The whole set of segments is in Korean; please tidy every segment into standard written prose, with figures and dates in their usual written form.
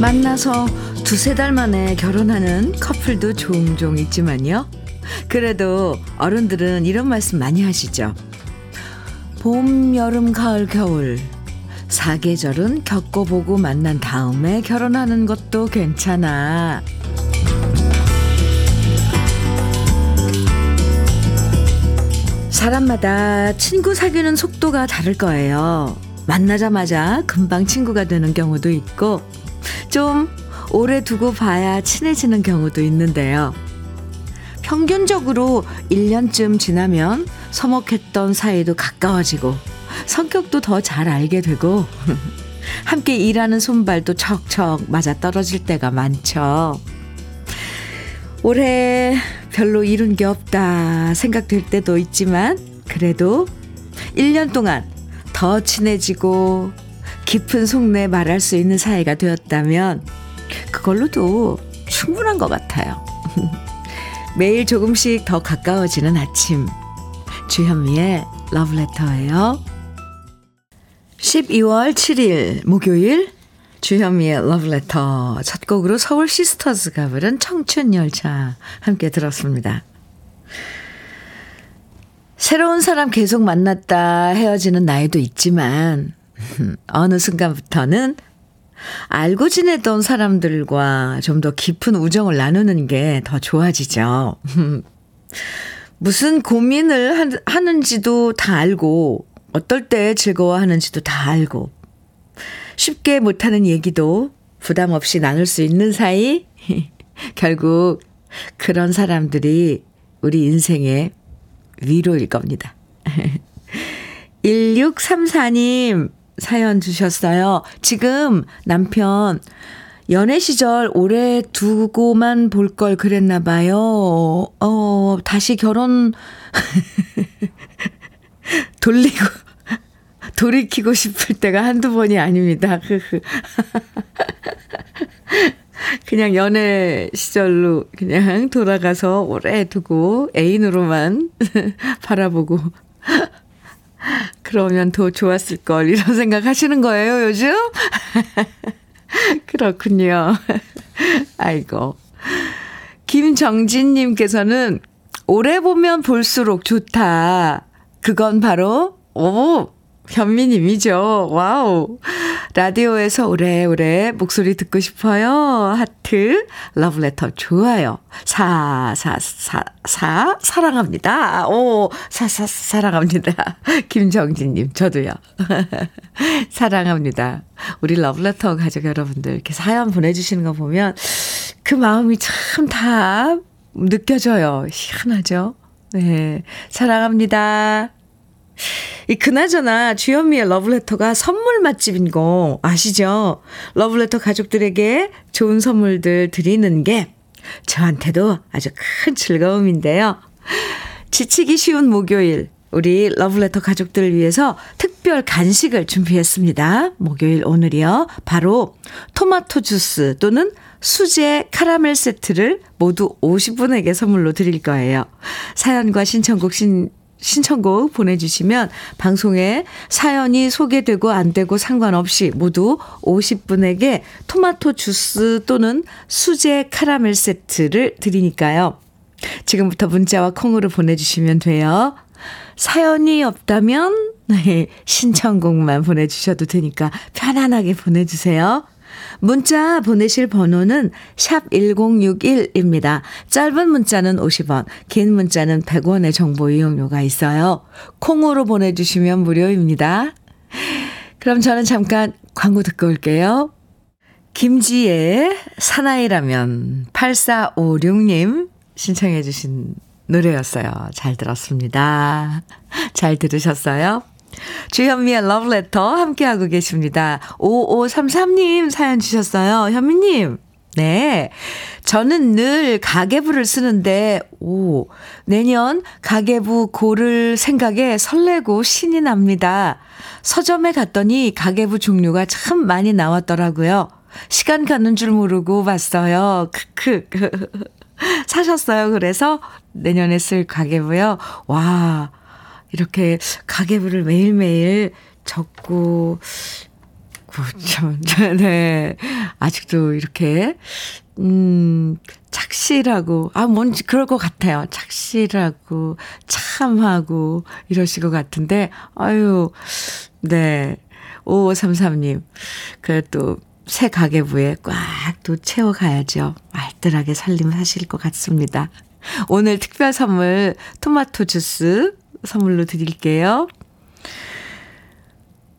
만나서 두세 달 만에 결혼하는 커플도 종종 있지만요. 그래도 어른들은 이런 말씀 많이 하시죠. 봄, 여름, 가을, 겨울 사계절은 겪어보고 만난 다음에 결혼하는 것도 괜찮아. 사람마다 친구 사귀는 속도가 다를 거예요. 만나자마자 금방 친구가 되는 경우도 있고 좀 오래 두고 봐야 친해지는 경우도 있는데요. 평균적으로 1년쯤 지나면 서먹했던 사이도 가까워지고 성격도 더 잘 알게 되고 함께 일하는 손발도 척척 맞아떨어질 때가 많죠. 올해 별로 이룬 게 없다 생각될 때도 있지만 그래도 1년 동안 더 친해지고 깊은 속내 말할 수 있는 사이가 되었다면 그걸로도 충분한 것 같아요. 매일 조금씩 더 가까워지는 아침, 주현미의 러브레터예요. 12월 7일 목요일 주현미의 러브레터 첫 곡으로 서울 시스터즈가 부른 청춘열차 함께 들었습니다. 새로운 사람 계속 만났다 헤어지는 나이도 있지만 어느 순간부터는 알고 지내던 사람들과 좀 더 깊은 우정을 나누는 게 더 좋아지죠. 무슨 고민을 하는지도 다 알고 어떨 때 즐거워하는지도 다 알고 쉽게 못하는 얘기도 부담 없이 나눌 수 있는 사이 결국 그런 사람들이 우리 인생의 위로일 겁니다. 1634님 사연 주셨어요. 지금 남편 연애 시절 오래 두고만 볼 걸 그랬나 봐요. 다시 결혼 돌리고 돌이키고 싶을 때가 한두 번이 아닙니다. 그냥 연애 시절로 그냥 돌아가서 오래 두고 애인으로만 바라보고 그러면 더 좋았을 걸 이런 생각하시는 거예요 요즘? 그렇군요. 아이고, 김정진님께서는 오래 보면 볼수록 좋다. 그건 바로 현미님이죠. 와우. 라디오에서 오래오래 목소리 듣고 싶어요. 하트. 러브레터 좋아요. 사랑합니다. 사랑합니다. 김정진님, 저도요. 사랑합니다. 우리 러브레터 가족 여러분들 이렇게 사연 보내주시는 거 보면 그 마음이 참 다 느껴져요. 희한하죠? 네. 사랑합니다. 이 그나저나 주현미의 러브레터가 선물 맛집인 거 아시죠? 러브레터 가족들에게 좋은 선물들 드리는 게 저한테도 아주 큰 즐거움인데요. 지치기 쉬운 목요일, 우리 러브레터 가족들을 위해서 특별 간식을 준비했습니다. 목요일 오늘이요. 바로 토마토 주스 또는 수제 카라멜 세트를 모두 50분에게 선물로 드릴 거예요. 사연과 신청곡 보내주시면 방송에 사연이 소개되고 안 되고 상관없이 모두 50분에게 토마토 주스 또는 수제 카라멜 세트를 드리니까요. 지금부터 문자와 콩으로 보내주시면 돼요. 사연이 없다면 신청곡만 보내주셔도 되니까 편안하게 보내주세요. 문자 보내실 번호는 샵 1061입니다. 짧은 문자는 50원, 긴 문자는 100원의 정보 이용료가 있어요. 콩으로 보내주시면 무료입니다. 그럼 저는 잠깐 광고 듣고 올게요. 김지혜의 사나이라면 8456님 신청해 주신 노래였어요. 잘 들었습니다. 잘 들으셨어요? 주현미의 러브레터 함께하고 계십니다. 5533님 사연 주셨어요. 현미님, 네, 저는 늘 가계부를 쓰는데 내년 가계부 고를 생각에 설레고 신이 납니다. 서점에 갔더니 가계부 종류가 참 많이 나왔더라고요. 시간 가는 줄 모르고 봤어요. 사셨어요? 그래서 내년에 쓸 가계부요. 와, 이렇게 가계부를 매일매일 적고 아이고, 참, 네. 아직도 이렇게, 착실하고, 아, 뭔지 그럴 것 같아요. 착실하고, 참하고, 이러실 것 같은데, 아유, 네. 5533님, 그래도 새 가계부에 꽉 또 채워가야죠. 알뜰하게 살림 하실 것 같습니다. 오늘 특별 선물, 토마토 주스 선물로 드릴게요.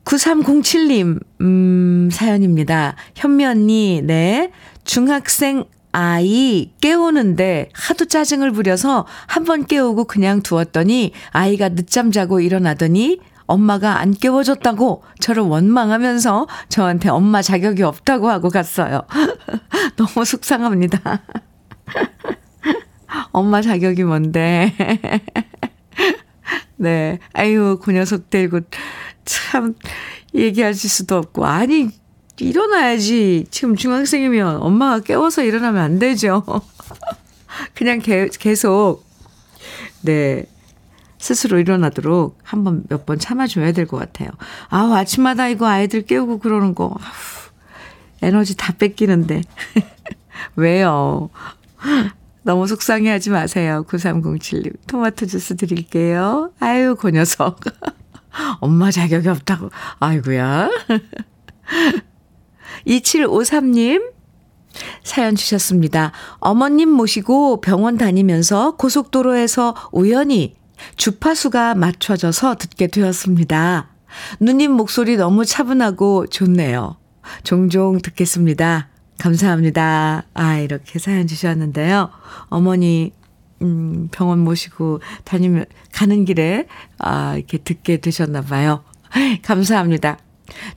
9307님, 사연입니다. 현미 언니, 네. 중학생 아이 깨우는데 하도 짜증을 부려서 한 번 깨우고 그냥 두었더니 아이가 늦잠 자고 일어나더니 엄마가 안 깨워줬다고 저를 원망하면서 저한테 엄마 자격이 없다고 하고 갔어요. 너무 속상합니다. 엄마 자격이 뭔데. 네. 아유, 그 녀석 데리고 참 얘기하실 수도 없고. 아니, 일어나야지. 지금 중학생이면 엄마가 깨워서 일어나면 안 되죠. 그냥 계속 네, 스스로 일어나도록 한 번 몇 번 참아줘야 될 것 같아요. 아우, 아침마다 이거 아이들 깨우고 그러는 거, 아우, 에너지 다 뺏기는데. 왜요? 너무 속상해하지 마세요. 9307님 토마토 주스 드릴게요. 아유, 그 녀석. 엄마 자격이 없다고. 아이고야. 2753님 사연 주셨습니다. 어머님 모시고 병원 다니면서 고속도로에서 우연히 주파수가 맞춰져서 듣게 되었습니다. 누님 목소리 너무 차분하고 좋네요. 종종 듣겠습니다. 감사합니다. 아, 이렇게 사연 주셨는데요. 어머니 병원 모시고 다니면 가는 길에 아, 이렇게 듣게 되셨나 봐요. 감사합니다.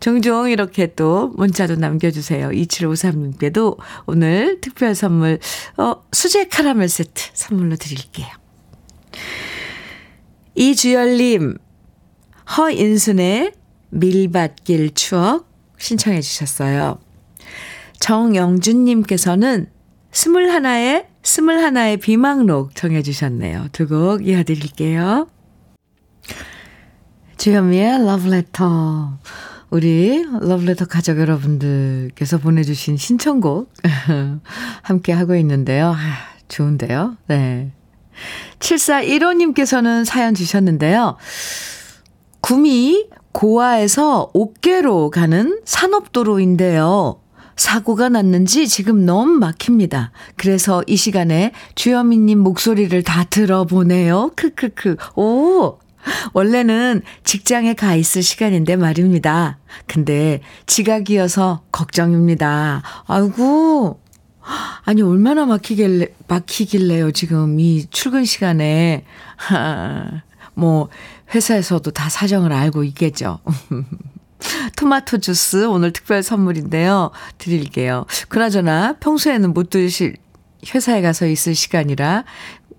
종종 이렇게 또 문자도 남겨주세요. 2753님께도 오늘 특별 선물 수제 카라멜 세트 선물로 드릴게요. 이주열님, 허인순의 밀밭길 추억 신청해 주셨어요. 정영준님께서는 21의 비망록 정해 주셨네요. 두 곡 이어드릴게요. 주현미의 러브레터. 우리 러브레터 가족 여러분들께서 보내주신 신청곡 함께 하고 있는데요. 아, 좋은데요. 네. 7415님께서는 사연 주셨는데요. 구미 고아에서 옥계로 가는 산업도로인데요. 사고가 났는지 지금 너무 막힙니다. 그래서 이 시간에 주현미님 목소리를 다 들어보네요. 크크크. 오! 원래는 직장에 가 있을 시간인데 말입니다. 근데 지각이어서 걱정입니다. 아이고. 아니, 얼마나 막히길래요, 지금 이 출근 시간에. 하, 뭐, 회사에서도 다 사정을 알고 있겠죠. 토마토 주스 오늘 특별 선물인데요. 드릴게요. 그나저나 평소에는 못 드실, 회사에 가서 있을 시간이라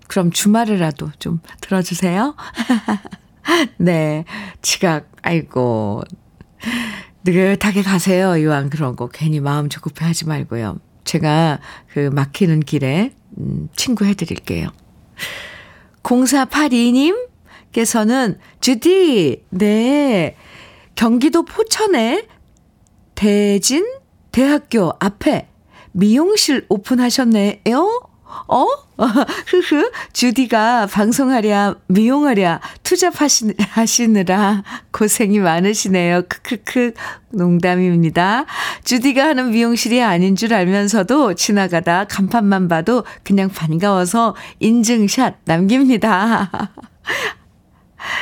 그럼 주말에라도 좀 들어주세요. 네, 지각, 아이고, 느긋하게 가세요. 이왕 그런 거 괜히 마음 조급해하지 말고요. 제가 그 막히는 길에 친구 해드릴게요. 0482님께서는 주디, 네, 경기도 포천의 대진 대학교 앞에 미용실 오픈하셨네요. 흐흐. 주디가 방송하랴 미용하랴 투잡하시느라 고생이 많으시네요. 크크크. 농담입니다. 주디가 하는 미용실이 아닌 줄 알면서도 지나가다 간판만 봐도 그냥 반가워서 인증샷 남깁니다.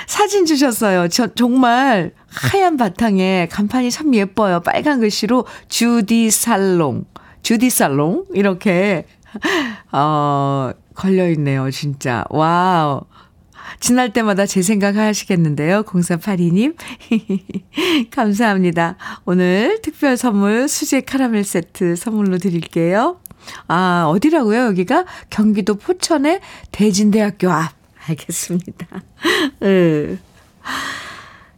사진 주셨어요. 저 정말 하얀 바탕에 간판이 참 예뻐요. 빨간 글씨로 주디 살롱 이렇게 걸려있네요, 진짜. 와우. 지날 때마다 제 생각 하시겠는데요, 0482님. 감사합니다. 오늘 특별 선물 수제 카라멜 세트 선물로 드릴게요. 아, 어디라고요, 여기가? 경기도 포천의 대진대학교 앞. 알겠습니다.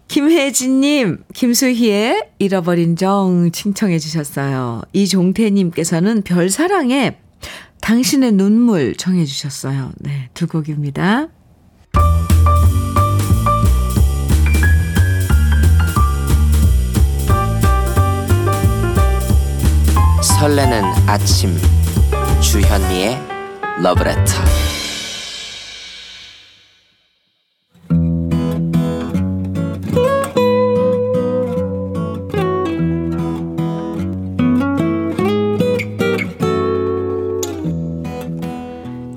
김혜진님, 김수희의 잃어버린 정 신청해 주셨어요. 이종태님께서는 별사랑에 당신의 눈물 정해 주셨어요. 네, 두 곡입니다. 설레는 아침 주현미의 러브레터.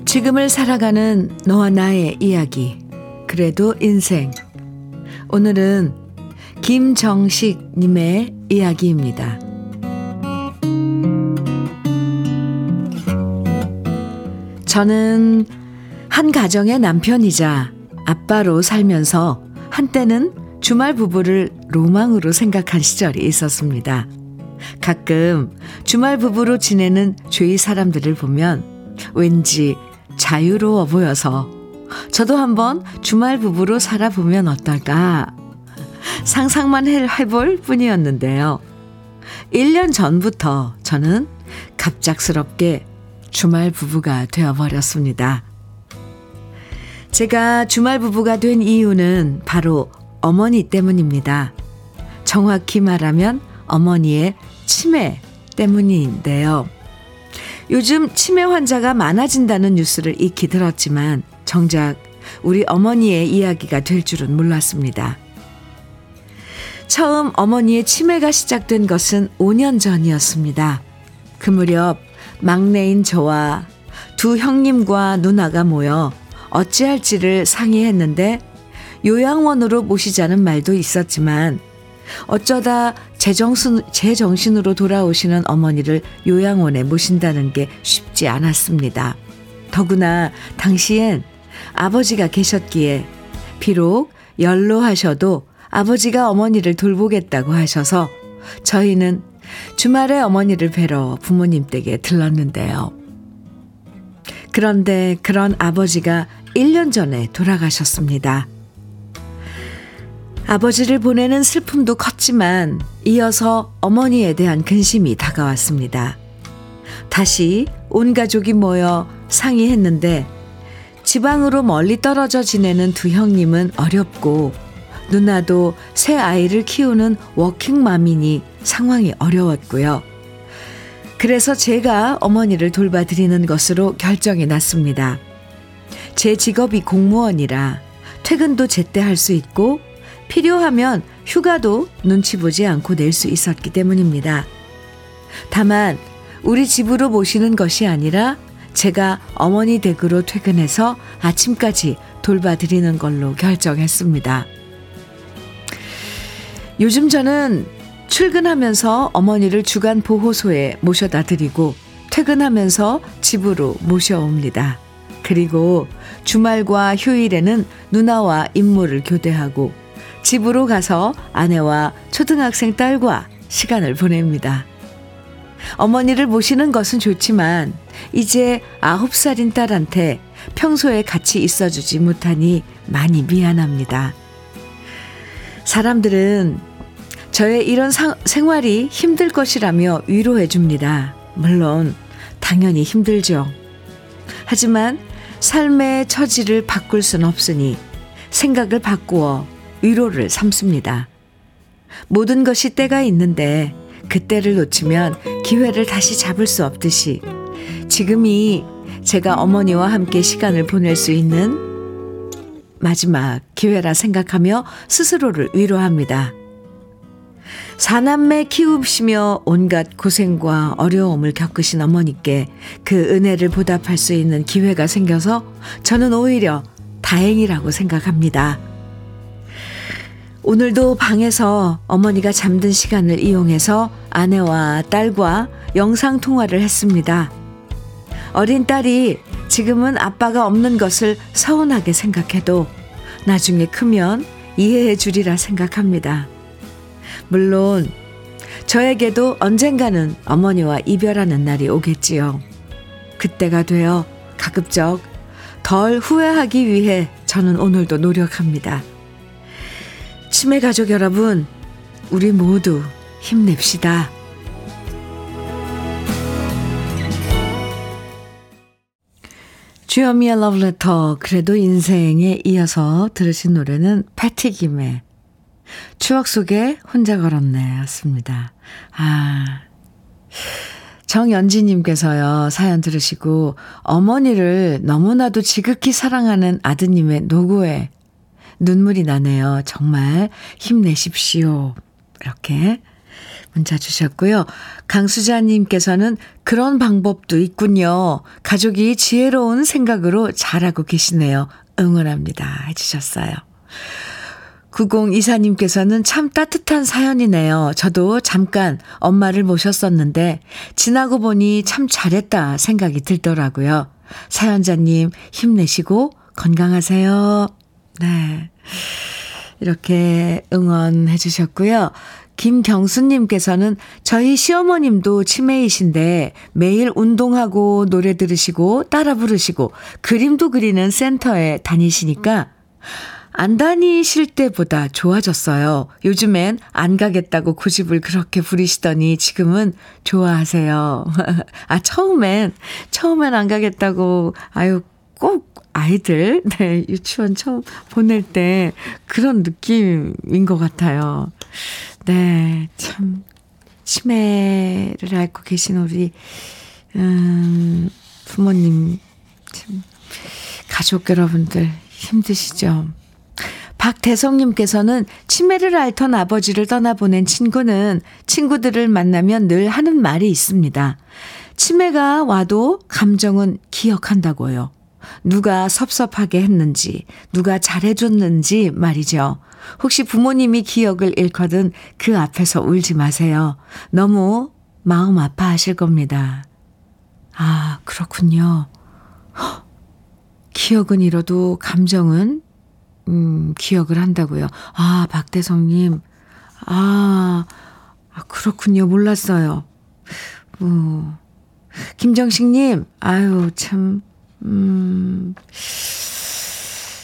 지금을 살아가는 너와 나의 이야기, 그래도 인생. 오늘은 김정식님의 이야기입니다. 저는 한 가정의 남편이자 아빠로 살면서 한때는 주말 부부를 로망으로 생각한 시절이 있었습니다. 가끔 주말 부부로 지내는 주위 사람들을 보면 왠지 자유로워 보여서 저도 한번 주말 부부로 살아보면 어떨까 상상만 해볼 뿐이었는데요. 1년 전부터 저는 갑작스럽게 주말 부부가 되어버렸습니다. 제가 주말 부부가 된 이유는 바로 어머니 때문입니다. 정확히 말하면 어머니의 치매 때문인데요. 요즘 치매 환자가 많아진다는 뉴스를 익히 들었지만 정작 우리 어머니의 이야기가 될 줄은 몰랐습니다. 처음 어머니의 치매가 시작된 것은 5년 전이었습니다. 그 무렵 막내인 저와 두 형님과 누나가 모여 어찌할지를 상의했는데 요양원으로 모시자는 말도 있었지만 어쩌다 제정신으로 돌아오시는 어머니를 요양원에 모신다는 게 쉽지 않았습니다. 더구나 당시엔 아버지가 계셨기에 비록 연로하셔도 아버지가 어머니를 돌보겠다고 하셔서 저희는 주말에 어머니를 뵈러 부모님 댁에 들렀는데요. 그런데 그런 아버지가 1년 전에 돌아가셨습니다. 아버지를 보내는 슬픔도 컸지만 이어서 어머니에 대한 근심이 다가왔습니다. 다시 온 가족이 모여 상의했는데 지방으로 멀리 떨어져 지내는 두 형님은 어렵고 누나도 새 아이를 키우는 워킹맘이니 상황이 어려웠고요. 그래서 제가 어머니를 돌봐드리는 것으로 결정이 났습니다. 제 직업이 공무원이라 퇴근도 제때 할 수 있고 필요하면 휴가도 눈치 보지 않고 낼 수 있었기 때문입니다. 다만 우리 집으로 모시는 것이 아니라 제가 어머니 댁으로 퇴근해서 아침까지 돌봐드리는 걸로 결정했습니다. 요즘 저는 출근하면서 어머니를 주간 보호소에 모셔다 드리고 퇴근하면서 집으로 모셔옵니다. 그리고 주말과 휴일에는 누나와 임무를 교대하고 집으로 가서 아내와 초등학생 딸과 시간을 보냅니다. 어머니를 모시는 것은 좋지만 이제 9살인 딸한테 평소에 같이 있어주지 못하니 많이 미안합니다. 사람들은 저의 이런 생활이 힘들 것이라며 위로해 줍니다. 물론 당연히 힘들죠. 하지만 삶의 처지를 바꿀 순 없으니 생각을 바꾸어 위로를 삼습니다. 모든 것이 때가 있는데 그때를 놓치면 기회를 다시 잡을 수 없듯이 지금이 제가 어머니와 함께 시간을 보낼 수 있는 마지막 기회라 생각하며 스스로를 위로합니다. 4남매 키우시며 온갖 고생과 어려움을 겪으신 어머니께 그 은혜를 보답할 수 있는 기회가 생겨서 저는 오히려 다행이라고 생각합니다. 오늘도 방에서 어머니가 잠든 시간을 이용해서 아내와 딸과 영상통화를 했습니다. 어린 딸이 지금은 아빠가 없는 것을 서운하게 생각해도 나중에 크면 이해해 주리라 생각합니다. 물론 저에게도 언젠가는 어머니와 이별하는 날이 오겠지요. 그때가 되어 가급적 덜 후회하기 위해 저는 오늘도 노력합니다. 치매 가족 여러분, 우리 모두 힘냅시다. 주현미의 러브레터, 그래도 인생에 이어서 들으신 노래는 패티김의 추억 속에 혼자 걸었네 였습니다. 정연지님께서요, 사연 들으시고 어머니를 너무나도 지극히 사랑하는 아드님의 노고에 눈물이 나네요. 정말 힘내십시오. 이렇게 문자 주셨고요. 강수자님께서는 그런 방법도 있군요. 가족이 지혜로운 생각으로 잘하고 계시네요. 응원합니다. 해주셨어요. 9024님께서는 참 따뜻한 사연이네요. 저도 잠깐 엄마를 모셨었는데 지나고 보니 참 잘했다 생각이 들더라고요. 사연자님 힘내시고 건강하세요. 네, 이렇게 응원해 주셨고요. 김경수님께서는 저희 시어머님도 치매이신데 매일 운동하고 노래 들으시고 따라 부르시고 그림도 그리는 센터에 다니시니까 안 다니실 때보다 좋아졌어요. 요즘엔 안 가겠다고 고집을 그렇게 부리시더니 지금은 좋아하세요. 아, 처음엔 안 가겠다고, 아유, 꼭 아이들, 네, 유치원 처음 보낼 때 그런 느낌인 것 같아요. 네, 참, 치매를 앓고 계신 우리, 부모님, 참, 가족 여러분들 힘드시죠? 박대성님께서는 치매를 앓던 아버지를 떠나보낸 친구는 친구들을 만나면 늘 하는 말이 있습니다. 치매가 와도 감정은 기억한다고요. 누가 섭섭하게 했는지, 누가 잘해줬는지 말이죠. 혹시 부모님이 기억을 잃거든 그 앞에서 울지 마세요. 너무 마음 아파하실 겁니다. 아, 그렇군요. 허, 기억은 잃어도 감정은 기억을 한다고요. 아, 박대성님. 아, 그렇군요. 몰랐어요. 김정식님, 아유, 참.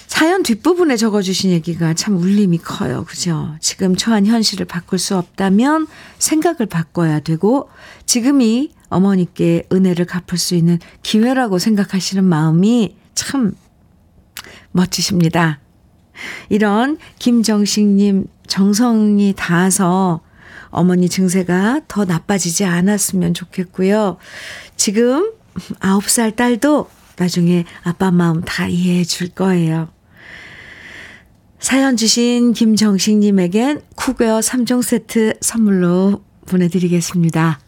사연 뒷부분에 적어주신 얘기가 참 울림이 커요. 그죠? 지금 처한 현실을 바꿀 수 없다면 생각을 바꿔야 되고, 지금이 어머니께 은혜를 갚을 수 있는 기회라고 생각하시는 마음이 참 멋지십니다. 이런 김정식님 정성이 닿아서 어머니 증세가 더 나빠지지 않았으면 좋겠고요. 지금 9살 딸도 나중에 아빠 마음 다 이해해 줄 거예요. 사연 주신 김정식님에겐 쿡웨어 3종 세트 선물로 보내드리겠습니다.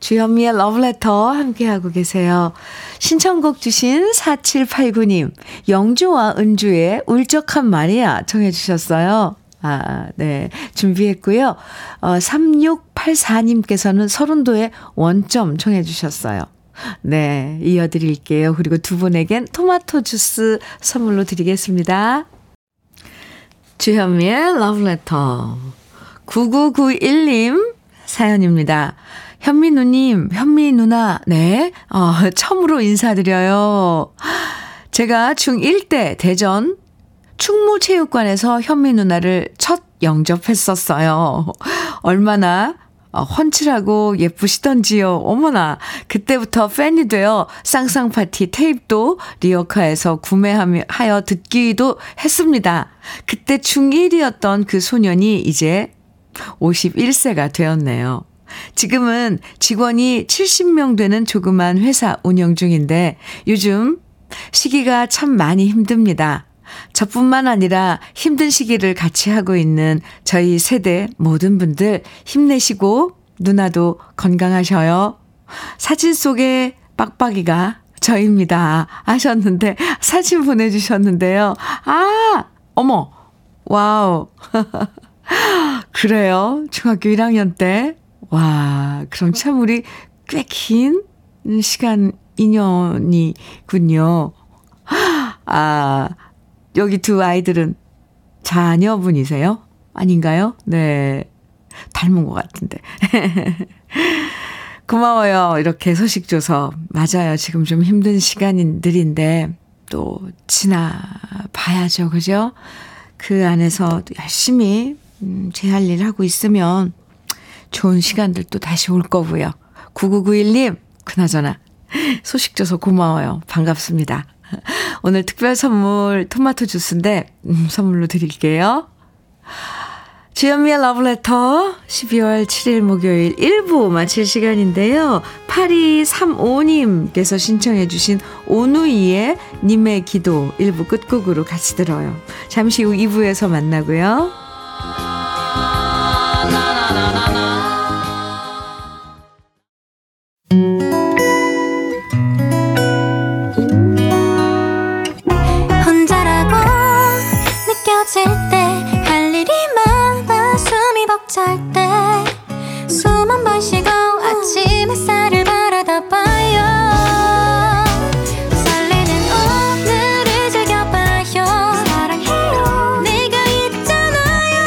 주현미의 러브레터 함께하고 계세요. 신청곡 주신 4789님, 영주와 은주의 울적한 마리아 청해 주셨어요. 아, 네, 준비했고요. 3684님께서는 서른도의 원점 청해 주셨어요. 네, 이어드릴게요. 그리고 두 분에겐 토마토 주스 선물로 드리겠습니다. 주현미의 러브레터. 9991님 사연입니다. 현미 누님, 현미 누나, 네, 처음으로 인사드려요. 제가 중1 때 대전 충무체육관에서 현미 누나를 첫 영접했었어요. 얼마나 훤칠하고 예쁘시던지요. 어머나, 그때부터 팬이 되어 쌍쌍파티 테이프도 리어카에서 구매하여 듣기도 했습니다. 그때 중1이었던 그 소년이 이제 51세가 되었네요. 지금은 직원이 70명 되는 조그만 회사 운영 중인데 요즘 시기가 참 많이 힘듭니다. 저뿐만 아니라 힘든 시기를 같이 하고 있는 저희 세대 모든 분들 힘내시고 누나도 건강하셔요. 사진 속의 빡빡이가 저입니다. 하셨는데 사진 보내주셨는데요. 아, 어머, 와우. 그래요. 중학교 1학년 때. 와, 그럼 참 우리 꽤 긴 시간 인연이군요. 아, 여기 두 아이들은 자녀분이세요? 아닌가요? 네, 닮은 것 같은데. 고마워요. 이렇게 소식 줘서. 맞아요. 지금 좀 힘든 시간들인데 또 지나봐야죠. 그죠? 그 안에서 열심히 제 할 일 하고 있으면 좋은 시간들 또 다시 올 거고요. 9991님, 그나저나 소식 줘서 고마워요. 반갑습니다. 오늘 특별 선물 토마토 주스인데 선물로 드릴게요. 주현미의 러브레터 12월 7일 목요일 1부 마칠 시간인데요. 8235님께서 신청해 주신 오누이의 님의 기도 1부 끝곡으로 같이 들어요. 잠시 후 2부에서 만나고요. 혼자라고 느껴질 때 할 일이 많아 숨이 벅찰 때 숨 한 번 쉬고 아침 햇살을 바라다 봐요. 설레는 오늘을 즐겨봐요. 사랑해요. 내가 있잖아요.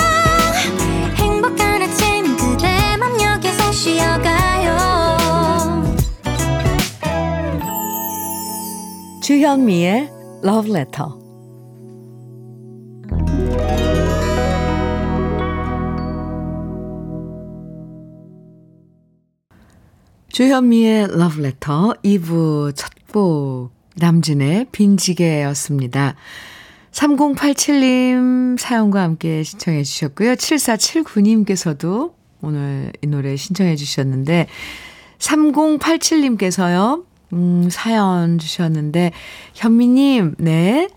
행복한 아침 그대 맘 여기서 쉬어가요. 주현미의 러브레터. 주현미의 러브레터 2부 첫 곡 남진의 빈지게였습니다. 3087님 사연과 함께 신청해 주셨고요. 7479님께서도 오늘 이 노래 신청해 주셨는데 3087님께서요. 사연 주셨는데 현미님, 네,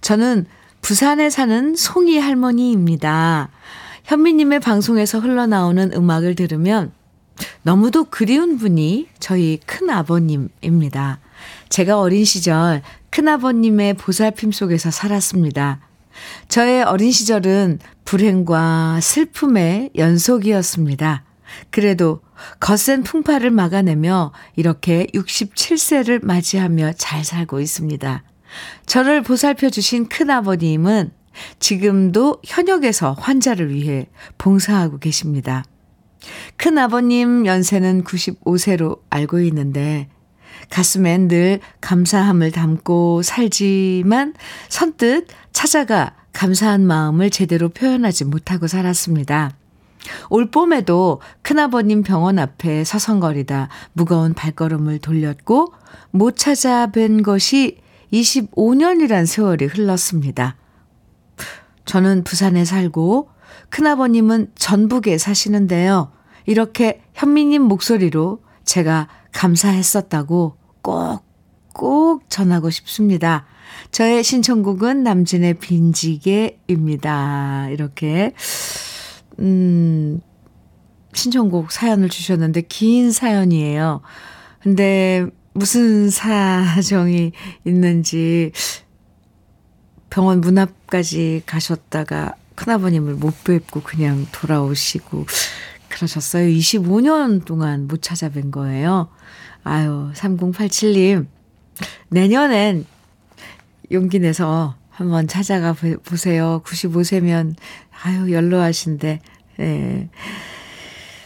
저는 부산에 사는 송이 할머니입니다. 현미님의 방송에서 흘러나오는 음악을 들으면 너무도 그리운 분이 저희 큰아버님입니다. 제가 어린 시절 큰아버님의 보살핌 속에서 살았습니다. 저의 어린 시절은 불행과 슬픔의 연속이었습니다. 그래도 거센 풍파를 막아내며 이렇게 67세를 맞이하며 잘 살고 있습니다. 저를 보살펴주신 큰아버님은 지금도 현역에서 환자를 위해 봉사하고 계십니다. 큰아버님 연세는 95세로 알고 있는데 가슴엔 늘 감사함을 담고 살지만 선뜻 찾아가 감사한 마음을 제대로 표현하지 못하고 살았습니다. 올 봄에도 큰아버님 병원 앞에 서성거리다 무거운 발걸음을 돌렸고 못 찾아뵌 것이 25년이란 세월이 흘렀습니다. 저는 부산에 살고 큰아버님은 전북에 사시는데요. 이렇게 현미님 목소리로 제가 감사했었다고 꼭 전하고 싶습니다. 저의 신청곡은 남진의 빈지게입니다. 이렇게 신청곡 사연을 주셨는데 긴 사연이에요. 근데 무슨 사정이 있는지 병원 문 앞까지 가셨다가 큰아버님을 못 뵙고 그냥 돌아오시고 그러셨어요. 25년 동안 못 찾아뵌 거예요. 아유, 3087님, 내년엔 용기 내서 한번 찾아가 보세요. 95세면 아유 연로하신데. 네.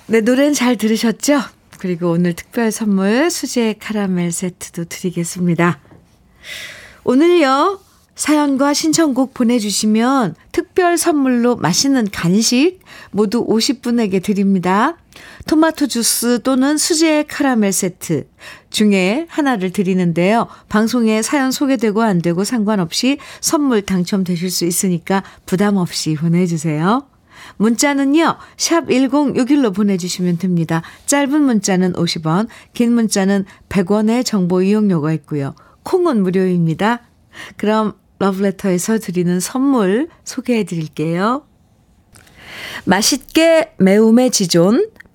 네, 노래는 잘 들으셨죠? 그리고 오늘 특별 선물 수제 카라멜 세트도 드리겠습니다. 오늘요, 사연과 신청곡 보내주시면 특별 선물로 맛있는 간식 모두 50분에게 드립니다. 토마토 주스 또는 수제 카라멜 세트 중에 하나를 드리는데요. 방송에 사연 소개되고 안 되고 상관없이 선물 당첨되실 수 있으니까 부담 없이 보내주세요. 문자는요, 샵 1061로 보내주시면 됩니다. 짧은 문자는 50원, 긴 문자는 100원의 정보 이용료가 있고요. 콩은 무료입니다. 그럼 러브레터에서 드리는 선물 소개해 드릴게요. 맛있게 매움의 지존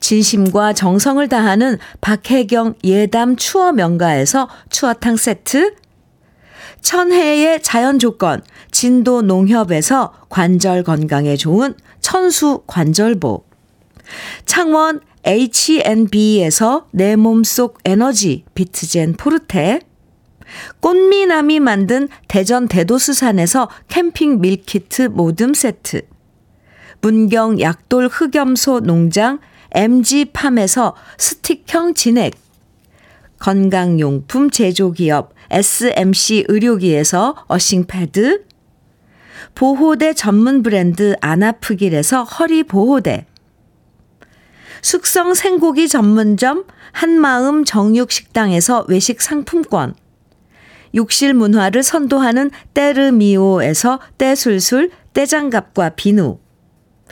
진심과 정성을 다하는 박혜경 예담 추어 명가에서 추어탕 세트, 천혜의 자연조건 진도 농협에서 관절 건강에 좋은 천수 관절보, 창원 H&B에서 내 몸속 에너지 비트젠 포르테, 꽃미남이 만든 대전 대도수산에서 캠핑 밀키트 모듬 세트, 문경 약돌 흑염소 농장 MG팜에서 스틱형 진액, 건강용품 제조기업 SMC 의료기에서 어싱패드, 보호대 전문 브랜드 안아프길에서 허리보호대, 숙성 생고기 전문점 한마음 정육식당에서 외식 상품권, 욕실 문화를 선도하는 때르미오에서 때술술 때장갑과 비누,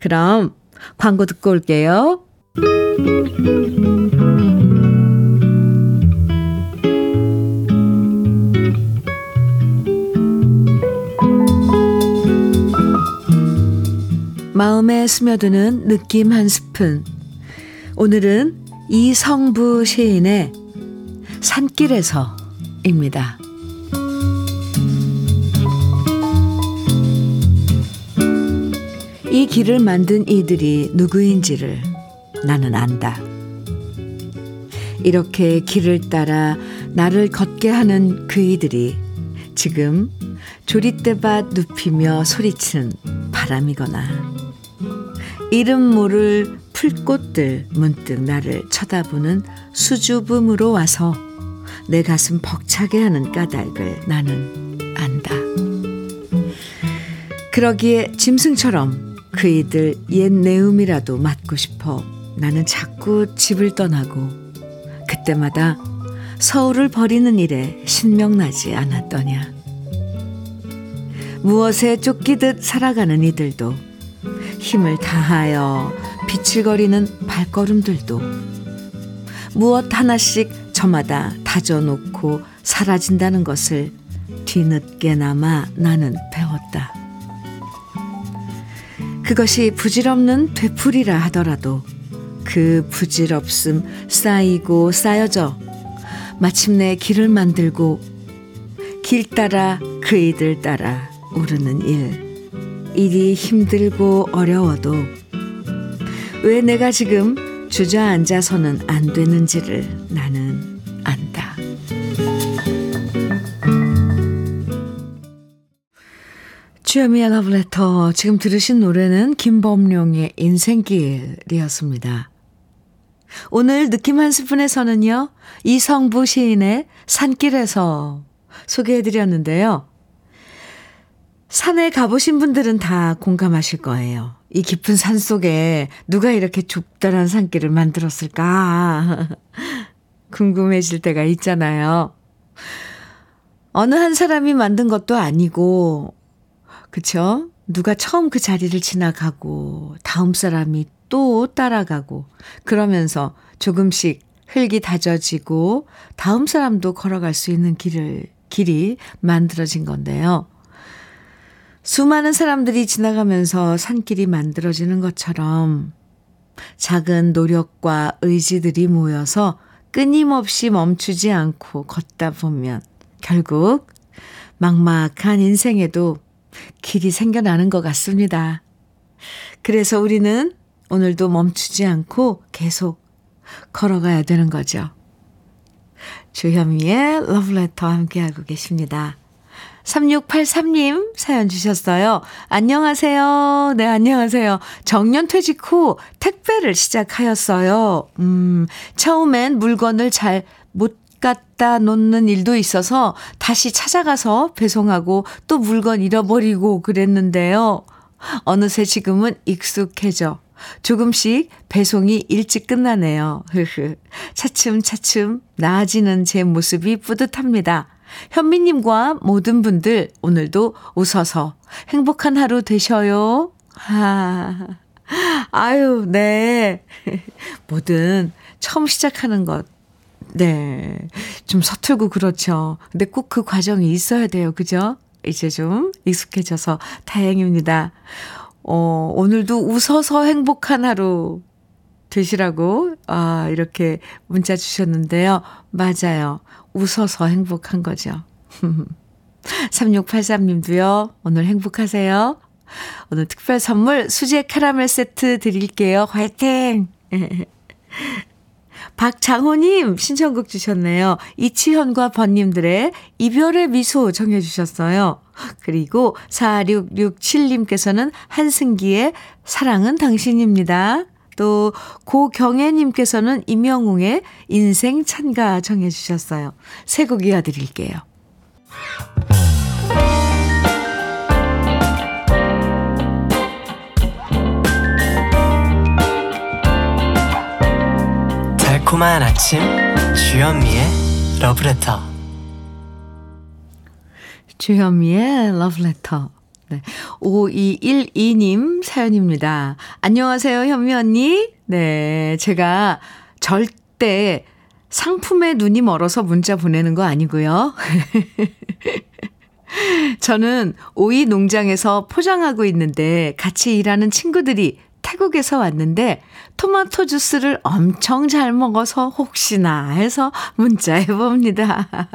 그럼 광고 듣고 올게요. 마음에 스며드는 느낌 한 스푼. 오늘은 이성부 시인의 산길에서입니다. 이 길을 만든 이들이 누구인지를 나는 안다. 이렇게 길을 따라 나를 걷게 하는 그 이들이 지금 조릿대밭 눕히며 소리친 바람이거나 이름 모를 풀꽃들 문득 나를 쳐다보는 수줍음으로 와서 내 가슴 벅차게 하는 까닭을 나는 안다. 그러기에 짐승처럼 그 이들 옛 내음이라도 맡고 싶어 나는 자꾸 집을 떠나고 그때마다 서울을 버리는 일에 신명나지 않았더냐. 무엇에 쫓기듯 살아가는 이들도 힘을 다하여 비칠거리는 발걸음들도 무엇 하나씩 저마다 다져놓고 사라진다는 것을 뒤늦게나마 나는 배웠다. 그것이 부질없는 되풀이라 하더라도 그 부질없음 쌓이고 쌓여져 마침내 길을 만들고 길 따라 그 이들 따라 오르는 일이 힘들고 어려워도 왜 내가 지금 주저앉아서는 안 되는지를 나는 안다. 주현미의 러브레터, 지금 들으신 노래는 김범룡의 인생길이었습니다. 오늘 느낌 한 스푼에서는요, 이성부 시인의 산길에서 소개해드렸는데요. 산에 가보신 분들은 다 공감하실 거예요. 이 깊은 산 속에 누가 이렇게 좁다란 산길을 만들었을까 궁금해질 때가 있잖아요. 어느 한 사람이 만든 것도 아니고, 그쵸? 누가 처음 그 자리를 지나가고 다음 사람이 또 따라가고 그러면서 조금씩 흙이 다져지고 다음 사람도 걸어갈 수 있는 길이 만들어진 건데요. 수많은 사람들이 지나가면서 산길이 만들어지는 것처럼 작은 노력과 의지들이 모여서 끊임없이 멈추지 않고 걷다 보면 결국 막막한 인생에도 길이 생겨나는 것 같습니다. 그래서 우리는 오늘도 멈추지 않고 계속 걸어가야 되는 거죠. 주현미의 러브레터 함께하고 계십니다. 3683님 사연 주셨어요. 안녕하세요. 네, 안녕하세요. 정년퇴직 후 택배를 시작하였어요. 처음엔 물건을 잘 못 갖다 놓는 일도 있어서 다시 찾아가서 배송하고 또 물건 잃어버리고 그랬는데요. 어느새 지금은 익숙해져 조금씩 배송이 일찍 끝나네요. 차츰차츰 나아지는 제 모습이 뿌듯합니다. 현미님과 모든 분들 오늘도 웃어서 행복한 하루 되셔요. 아유, 네. 뭐든 처음 시작하는 것, 네, 좀 서툴고 그렇죠. 근데 꼭 그 과정이 있어야 돼요. 그죠? 이제 좀 익숙해져서 다행입니다. 오늘도 웃어서 행복한 하루 되시라고 이렇게 문자 주셨는데요. 맞아요. 웃어서 행복한 거죠. 3683님도요. 오늘 행복하세요. 오늘 특별 선물 수제 카라멜 세트 드릴게요. 화이팅! 박장호님 신청곡 주셨네요. 이치현과 번님들의 이별의 미소 정해 주셨어요. 그리고 4667님께서는 한승기의 사랑은 당신입니다. 또 고경애님께서는 임영웅의 인생 찬가 정해 주셨어요. 세 곡 이어드릴게요. 달콤한 아침 주현미의 러브레터. 주현미의 러브레터. 네. 5212님 사연입니다. 안녕하세요, 현미 언니. 네, 제가 절대 상품에 눈이 멀어서 문자 보내는 거 아니고요. 저는 오이 농장에서 포장하고 있는데 같이 일하는 친구들이 태국에서 왔는데 토마토 주스를 엄청 잘 먹어서 혹시나 해서 문자해봅니다.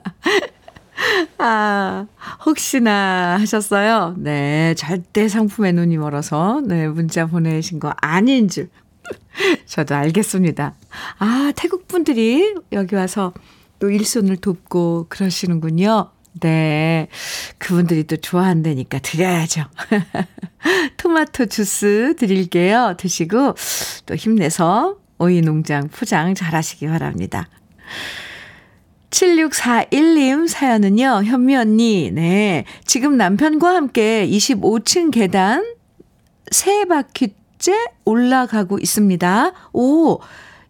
혹시나 하셨어요? 네, 절대 상품에 눈이 멀어서 네 문자 보내신 거 아닌 줄 저도 알겠습니다. 태국 분들이 여기 와서 또 일손을 돕고 그러시는군요. 네, 그분들이 또 좋아한다니까 드려야죠. 토마토 주스 드릴게요. 드시고 또 힘내서 오이 농장 포장 잘하시기 바랍니다. 7641님 사연은요. 현미 언니, 네, 지금 남편과 함께 25층 계단 3바퀴째 올라가고 있습니다. 오,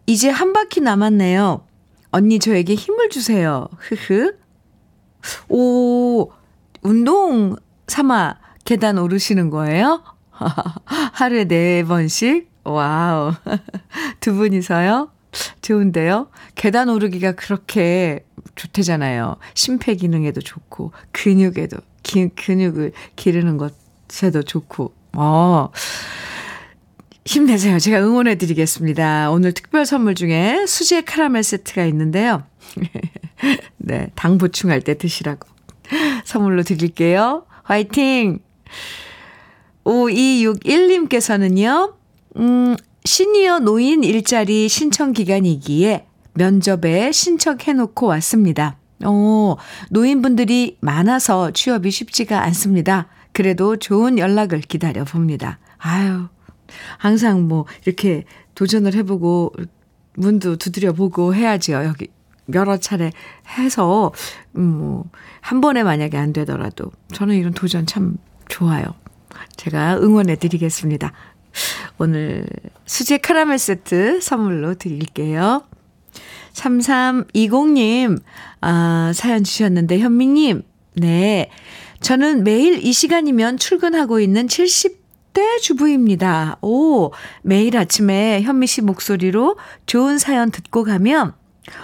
이제 한 바퀴 남았네요. 언니 저에게 힘을 주세요. 흐흐. 오, 운동 삼아 계단 오르시는 거예요? 하루에 4번씩? 와우. 두 분이서요? 좋은데요? 계단 오르기가 그렇게 좋대잖아요. 심폐 기능에도 좋고, 근육에도, 근육을 기르는 것에도 좋고. 힘내세요. 제가 응원해 드리겠습니다. 오늘 특별 선물 중에 수제 카라멜 세트가 있는데요. 네, 당 보충할 때 드시라고 선물로 드릴게요. 화이팅! 5261님께서는요. 시니어 노인 일자리 신청 기간이기에 면접에 신청해놓고 왔습니다. 노인분들이 많아서 취업이 쉽지가 않습니다. 그래도 좋은 연락을 기다려봅니다. 아유, 항상 뭐 이렇게 도전을 해보고 문도 두드려보고 해야지요. 여기 여러 차례 해서 한 번에 만약에 안 되더라도 저는 이런 도전 참 좋아요. 제가 응원해 드리겠습니다. 오늘 수제 카라멜 세트 선물로 드릴게요. 3320님 사연 주셨는데 현미님, 네, 저는 매일 이 시간이면 출근하고 있는 70대 주부입니다. 오, 매일 아침에 현미 씨 목소리로 좋은 사연 듣고 가면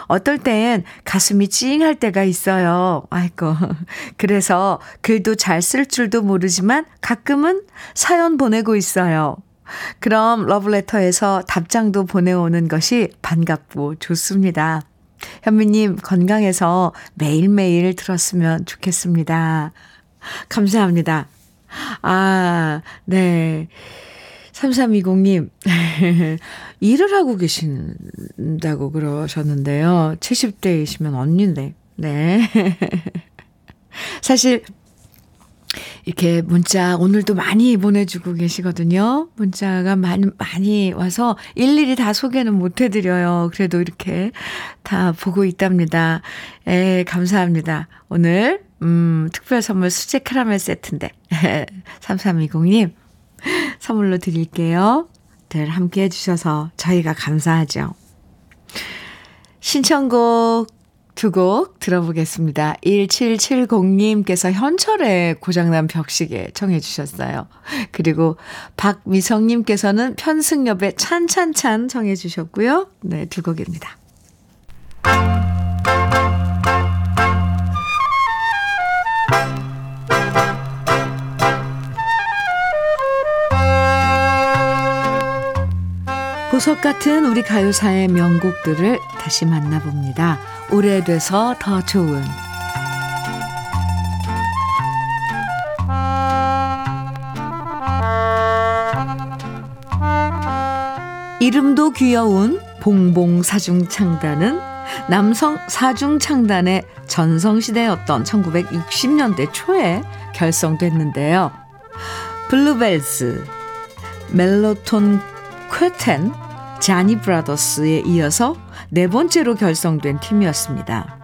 어떨 땐 가슴이 찡할 때가 있어요. 아이고. 그래서 글도 잘 쓸 줄도 모르지만 가끔은 사연 보내고 있어요. 그럼 러브레터에서 답장도 보내오는 것이 반갑고 좋습니다. 현미님 건강해서 매일매일 들었으면 좋겠습니다. 감사합니다. 네. 3320님, 일을 하고 계신다고 그러셨는데요. 70대이시면 언니인데, 네. 사실, 이렇게 문자 오늘도 많이 보내주고 계시거든요. 문자가 많이 와서 일일이 다 소개는 못해드려요. 그래도 이렇게 다 보고 있답니다. 감사합니다. 오늘, 특별 선물 수제 카라멜 세트인데, 3320님, 선물로 드릴게요. 늘 함께 해주셔서 저희가 감사하죠. 신청곡 두 곡 들어보겠습니다. 1770님께서 현철의 고장난 벽시계 청해 주셨어요. 그리고 박미성님께서는 편승엽의 찬찬찬 청해 주셨고요. 네, 두 곡입니다. 보석 같은 우리 가요사의 명곡들을 다시 만나봅니다. 오래돼서 더 좋은. 이름도 귀여운 봉봉 사중창단은 남성 사중창단의 전성시대였던 1960년대 초에 결성됐는데요. 블루벨스, 멜로톤 쾌텐, 자니 브라더스에 이어서 네 번째로 결성된 팀이었습니다.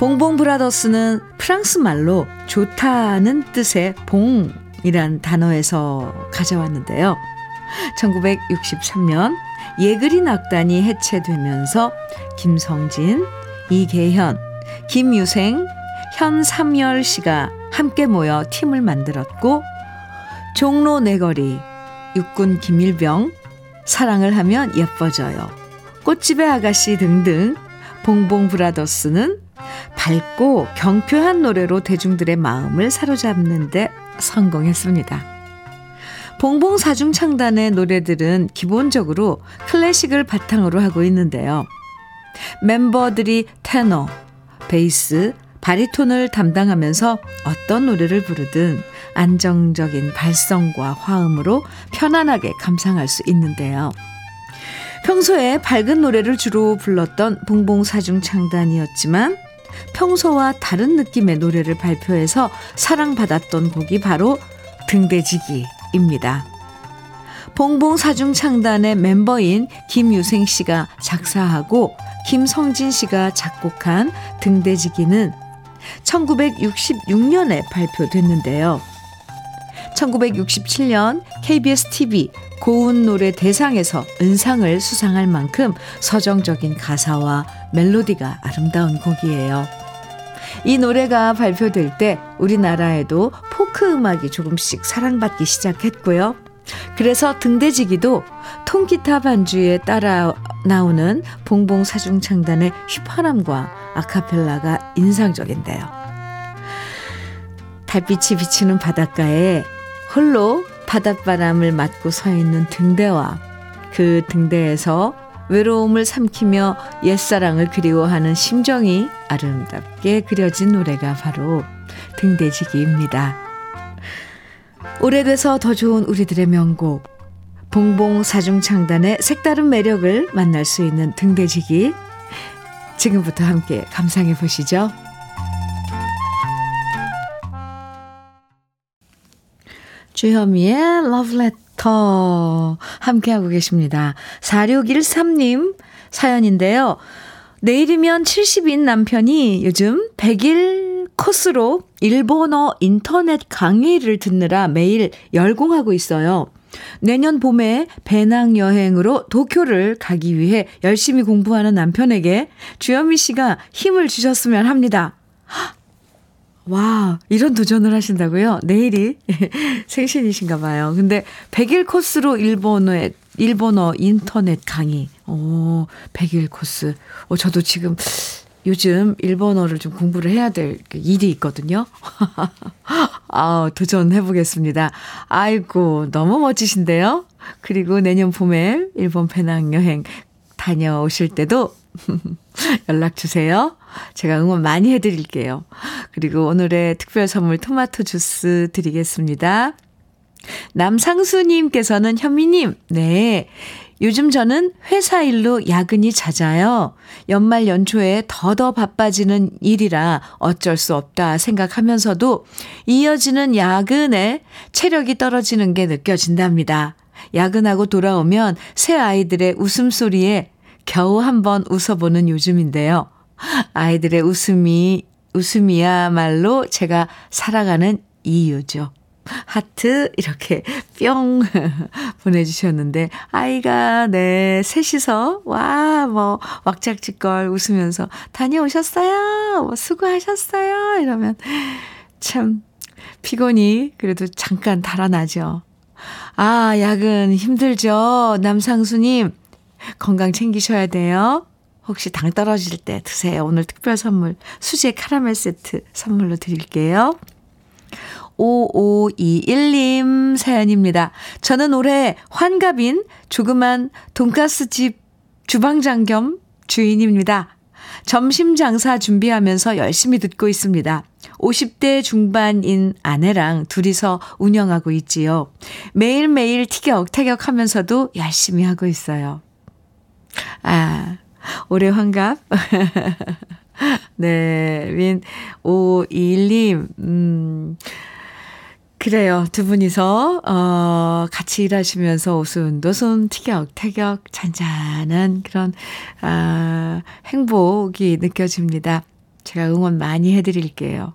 봉봉 브라더스는 프랑스 말로 좋다는 뜻의 봉이란 단어에서 가져왔는데요. 1963년 예그리 낙단이 해체되면서 김성진, 이계현, 김유생, 현삼열 씨가 함께 모여 팀을 만들었고, 종로 네거리, 육군 김일병, 사랑을 하면 예뻐져요, 꽃집의 아가씨 등등 봉봉 브라더스는 밝고 경쾌한 노래로 대중들의 마음을 사로잡는 데 성공했습니다. 봉봉 사중창단의 노래들은 기본적으로 클래식을 바탕으로 하고 있는데요. 멤버들이 테너, 베이스, 바리톤을 담당하면서 어떤 노래를 부르든 안정적인 발성과 화음으로 편안하게 감상할 수 있는데요. 평소에 밝은 노래를 주로 불렀던 봉봉 사중창단이었지만 평소와 다른 느낌의 노래를 발표해서 사랑받았던 곡이 바로 등대지기 입니다. 봉봉 사중창단의 멤버인 김유생 씨가 작사하고 김성진 씨가 작곡한 등대지기는 1966년에 발표됐는데요. 1967년 KBS TV 고운 노래 대상에서 은상을 수상할 만큼 서정적인 가사와 멜로디가 아름다운 곡이에요. 이 노래가 발표될 때 우리나라에도 포크 음악이 조금씩 사랑받기 시작했고요. 그래서 등대지기도 통기타 반주에 따라 나오는 봉봉 사중창단의 휘파람과 아카펠라가 인상적인데요. 달빛이 비치는 바닷가에 홀로 바닷바람을 맞고 서 있는 등대와 그 등대에서 외로움을 삼키며 옛사랑을 그리워하는 심정이 아름답게 그려진 노래가 바로 등대지기입니다. 오래돼서 더 좋은 우리들의 명곡, 봉봉 사중창단의 색다른 매력을 만날 수 있는 등대지기, 지금부터 함께 감상해 보시죠. 주현미의 러브레터 함께하고 계십니다. 4613님 사연인데요. 내일이면 70인 남편이 요즘 100일 코스로 일본어 인터넷 강의를 듣느라 매일 열공하고 있어요. 내년 봄에 배낭여행으로 도쿄를 가기 위해 열심히 공부하는 남편에게 주현미 씨가 힘을 주셨으면 합니다. 와, 이런 도전을 하신다고요? 내일이 생신이신가 봐요. 근데 100일 코스로 일본어 인터넷 강의. 100일 코스. 저도 지금 요즘 일본어를 좀 공부를 해야 될 일이 있거든요. 도전해보겠습니다. 아이고, 너무 멋지신데요? 그리고 내년 봄에 일본 배낭여행 다녀오실 때도 연락 주세요. 제가 응원 많이 해드릴게요. 그리고 오늘의 특별 선물 토마토 주스 드리겠습니다. 남상수님께서는 현미님, 네. 요즘 저는 회사 일로 야근이 잦아요. 연말 연초에 더더 바빠지는 일이라 어쩔 수 없다 생각하면서도 이어지는 야근에 체력이 떨어지는 게 느껴진답니다. 야근하고 돌아오면 새 아이들의 웃음소리에 겨우 한번 웃어보는 요즘인데요. 아이들의 웃음이야말로 제가 살아가는 이유죠. 하트 이렇게 뿅 보내주셨는데, 아이가 네 셋이서 왁짝지껄 웃으면서 다녀오셨어요, 수고하셨어요 이러면 참 피곤이 그래도 잠깐 달아나죠. 아, 야근 힘들죠. 남상수님, 건강 챙기셔야 돼요. 혹시 당 떨어질 때 드세요. 오늘 특별 선물 수제 카라멜 세트 선물로 드릴게요. 5521님 사연입니다. 저는 올해 환갑인 조그만 돈가스집 주방장 겸 주인입니다. 점심 장사 준비하면서 열심히 듣고 있습니다. 50대 중반인 아내랑 둘이서 운영하고 있지요. 매일매일 티격태격 하면서도 열심히 하고 있어요. 아, 올해 환갑. 네, 민 521님. 그래요. 두 분이서 같이 일하시면서 오순도순 티격태격 잔잔한 그런 행복이 느껴집니다. 제가 응원 많이 해드릴게요.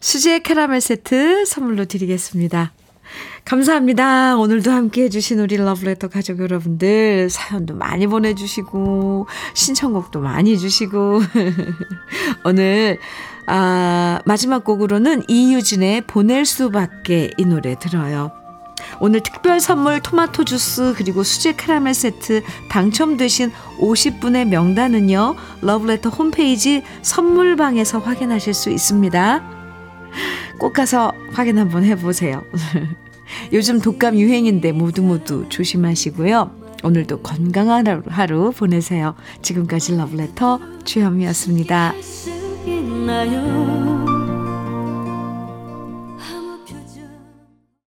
수제 캐러멜 세트 선물로 드리겠습니다. 감사합니다. 오늘도 함께해 주신 우리 러브레터 가족 여러분들, 사연도 많이 보내주시고 신청곡도 많이 주시고 오늘 마지막 곡으로는 이유진의 보낼 수밖에 이 노래 들어요. 오늘 특별 선물 토마토 주스 그리고 수제 캐러멜 세트 당첨되신 50분의 명단은요, 러브레터 홈페이지 선물방에서 확인하실 수 있습니다. 꼭 가서 확인 한번 해보세요. 요즘 독감 유행인데 모두 조심하시고요. 오늘도 건강한 하루 보내세요. 지금까지 러브레터 주현미였습니다.